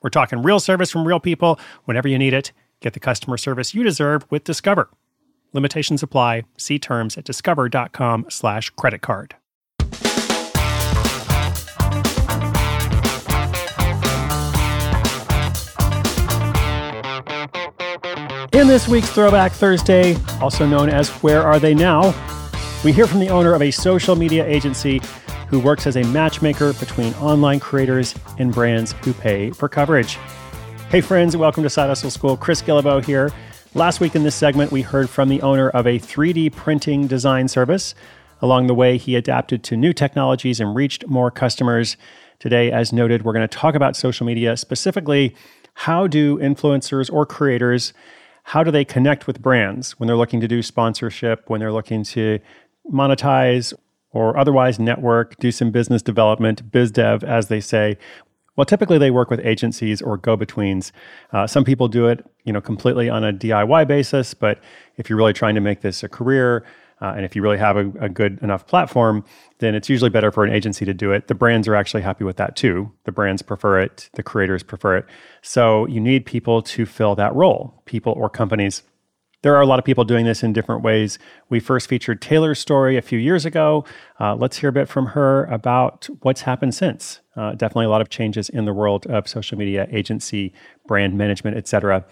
We're talking real service from real people whenever you need it. Get the customer service you deserve with Discover. Limitations apply. See terms at discover.com/creditcard. In this week's Throwback Thursday, also known as Where Are They Now?, we hear from the owner of a social media agency who works as a matchmaker between online creators and brands who pay for coverage. Hey friends, welcome to Side Hustle School. Chris Guillebeau here. Last week in this segment, we heard from the owner of a 3D printing design service. Along the way, he adapted to new technologies and reached more customers. Today, as noted, we're going to talk about social media, specifically how do influencers or creators, how do they connect with brands when they're looking to do sponsorship, when they're looking to monetize, or otherwise network, do some business development, biz dev, as they say. Well, typically they work with agencies or go-betweens. Some people do it, completely on a DIY basis, but if you're really trying to make this a career, and if you really have a good enough platform, then it's usually better for an agency to do it. The brands are actually happy with that too. The brands prefer it, the creators prefer it. So you need people to fill that role, people or companies. There are a lot of people doing this in different ways. We first featured Taylor's story a few years ago. Let's hear a bit from her about what's happened since. Definitely a lot of changes in the world of social media, agency, brand management, etc.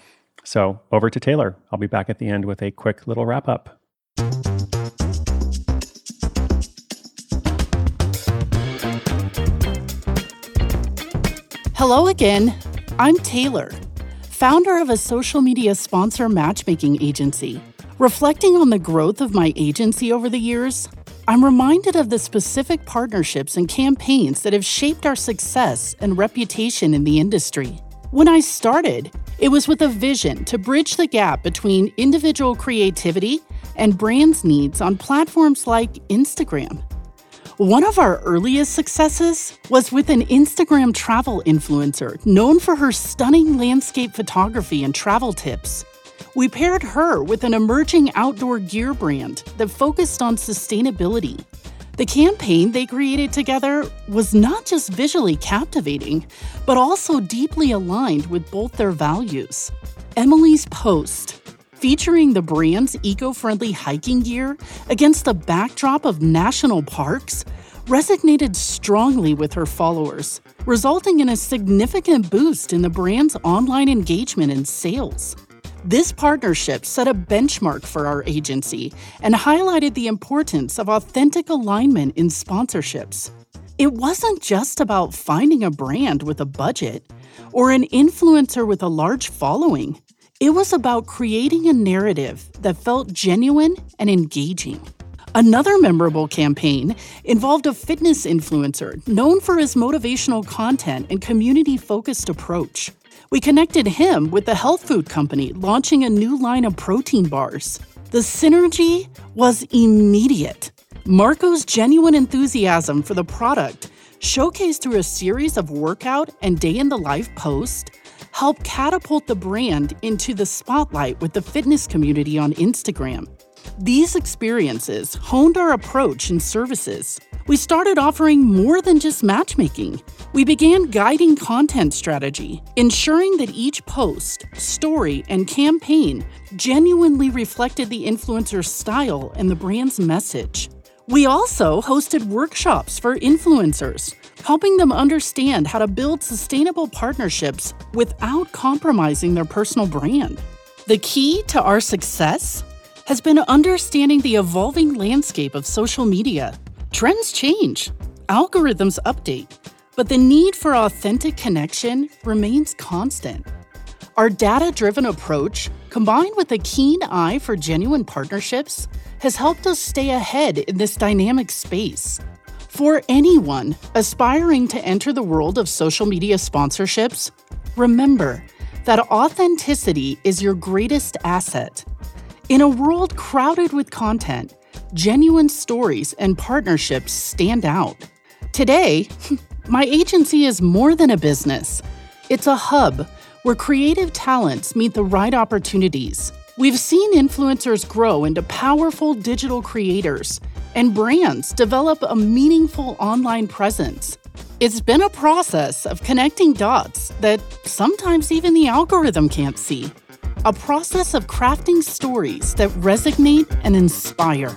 So over to Taylor. I'll be back at the end with a quick little wrap up. Hello again. I'm Taylor, founder of a social media sponsor matchmaking agency. Reflecting on the growth of my agency over the years, I'm reminded of the specific partnerships and campaigns that have shaped our success and reputation in the industry. When I started, it was with a vision to bridge the gap between individual creativity and brands' needs on platforms like Instagram. One of our earliest successes was with an Instagram travel influencer known for her stunning landscape photography and travel tips. We paired her with an emerging outdoor gear brand that focused on sustainability. The campaign they created together was not just visually captivating, but also deeply aligned with both their values. Emily's post, featuring the brand's eco-friendly hiking gear against the backdrop of national parks, resonated strongly with her followers, resulting in a significant boost in the brand's online engagement and sales. This partnership set a benchmark for our agency and highlighted the importance of authentic alignment in sponsorships. It wasn't just about finding a brand with a budget or an influencer with a large following. It was about creating a narrative that felt genuine and engaging. Another memorable campaign involved a fitness influencer known for his motivational content and community-focused approach. We connected him with a health food company launching a new line of protein bars. The synergy was immediate. Marco's genuine enthusiasm for the product, showcased through a series of workout and day-in-the-life posts, helped catapult the brand into the spotlight with the fitness community on Instagram. These experiences honed our approach and services. We started offering more than just matchmaking. We began guiding content strategy, ensuring that each post, story, and campaign genuinely reflected the influencer's style and the brand's message. We also hosted workshops for influencers, helping them understand how to build sustainable partnerships without compromising their personal brand. The key to our success has been understanding the evolving landscape of social media. Trends change, algorithms update, but the need for authentic connection remains constant. Our data-driven approach, combined with a keen eye for genuine partnerships, has helped us stay ahead in this dynamic space. For anyone aspiring to enter the world of social media sponsorships, remember that authenticity is your greatest asset. In a world crowded with content, genuine stories and partnerships stand out. Today, my agency is more than a business. It's a hub where creative talents meet the right opportunities. We've seen influencers grow into powerful digital creators and brands develop a meaningful online presence. It's been a process of connecting dots that sometimes even the algorithm can't see. A process of crafting stories that resonate and inspire.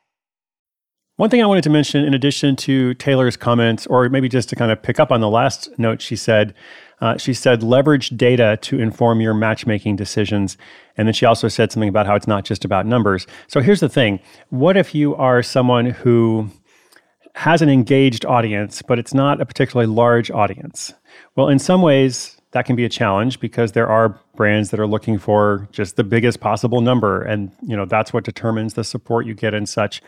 One thing I wanted to mention, in addition to Taylor's comments, or maybe just to kind of pick up on the last note she said, leverage data to inform your matchmaking decisions. And then she also said something about how it's not just about numbers. So here's the thing. What if you are someone who has an engaged audience, but it's not a particularly large audience? Well, in some ways, that can be a challenge because there are brands that are looking for just the biggest possible number. And, that's what determines the support you get and such.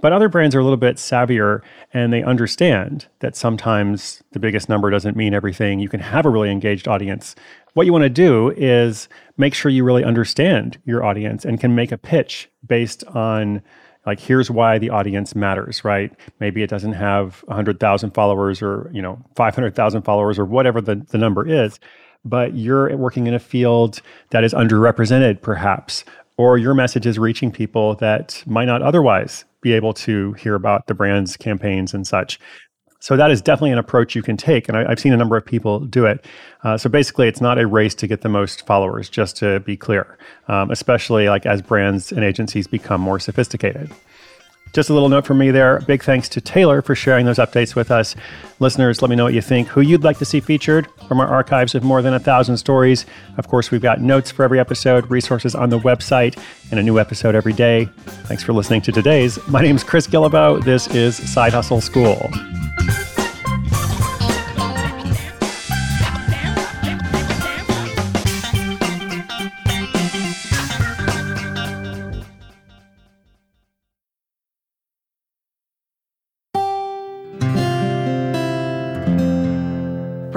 But other brands are a little bit savvier, and they understand that sometimes the biggest number doesn't mean everything. You can have a really engaged audience. What you want to do is make sure you really understand your audience and can make a pitch based on, like, here's why the audience matters, right? Maybe it doesn't have 100,000 followers or, 500,000 followers or whatever the number is, but you're working in a field that is underrepresented, perhaps, or your message is reaching people that might not otherwise be able to hear about the brand's campaigns and such. So that is definitely an approach you can take. And I've seen a number of people do it. So basically, it's not a race to get the most followers, just to be clear, especially like as brands and agencies become more sophisticated. Just a little note from me there. Big thanks to Taylor for sharing those updates with us. Listeners, let me know what you think, who you'd like to see featured from our archives of more than 1,000 stories. Of course, we've got notes for every episode, resources on the website, and a new episode every day. Thanks for listening to today's. My name's Chris Guillebeau. This is Side Hustle School.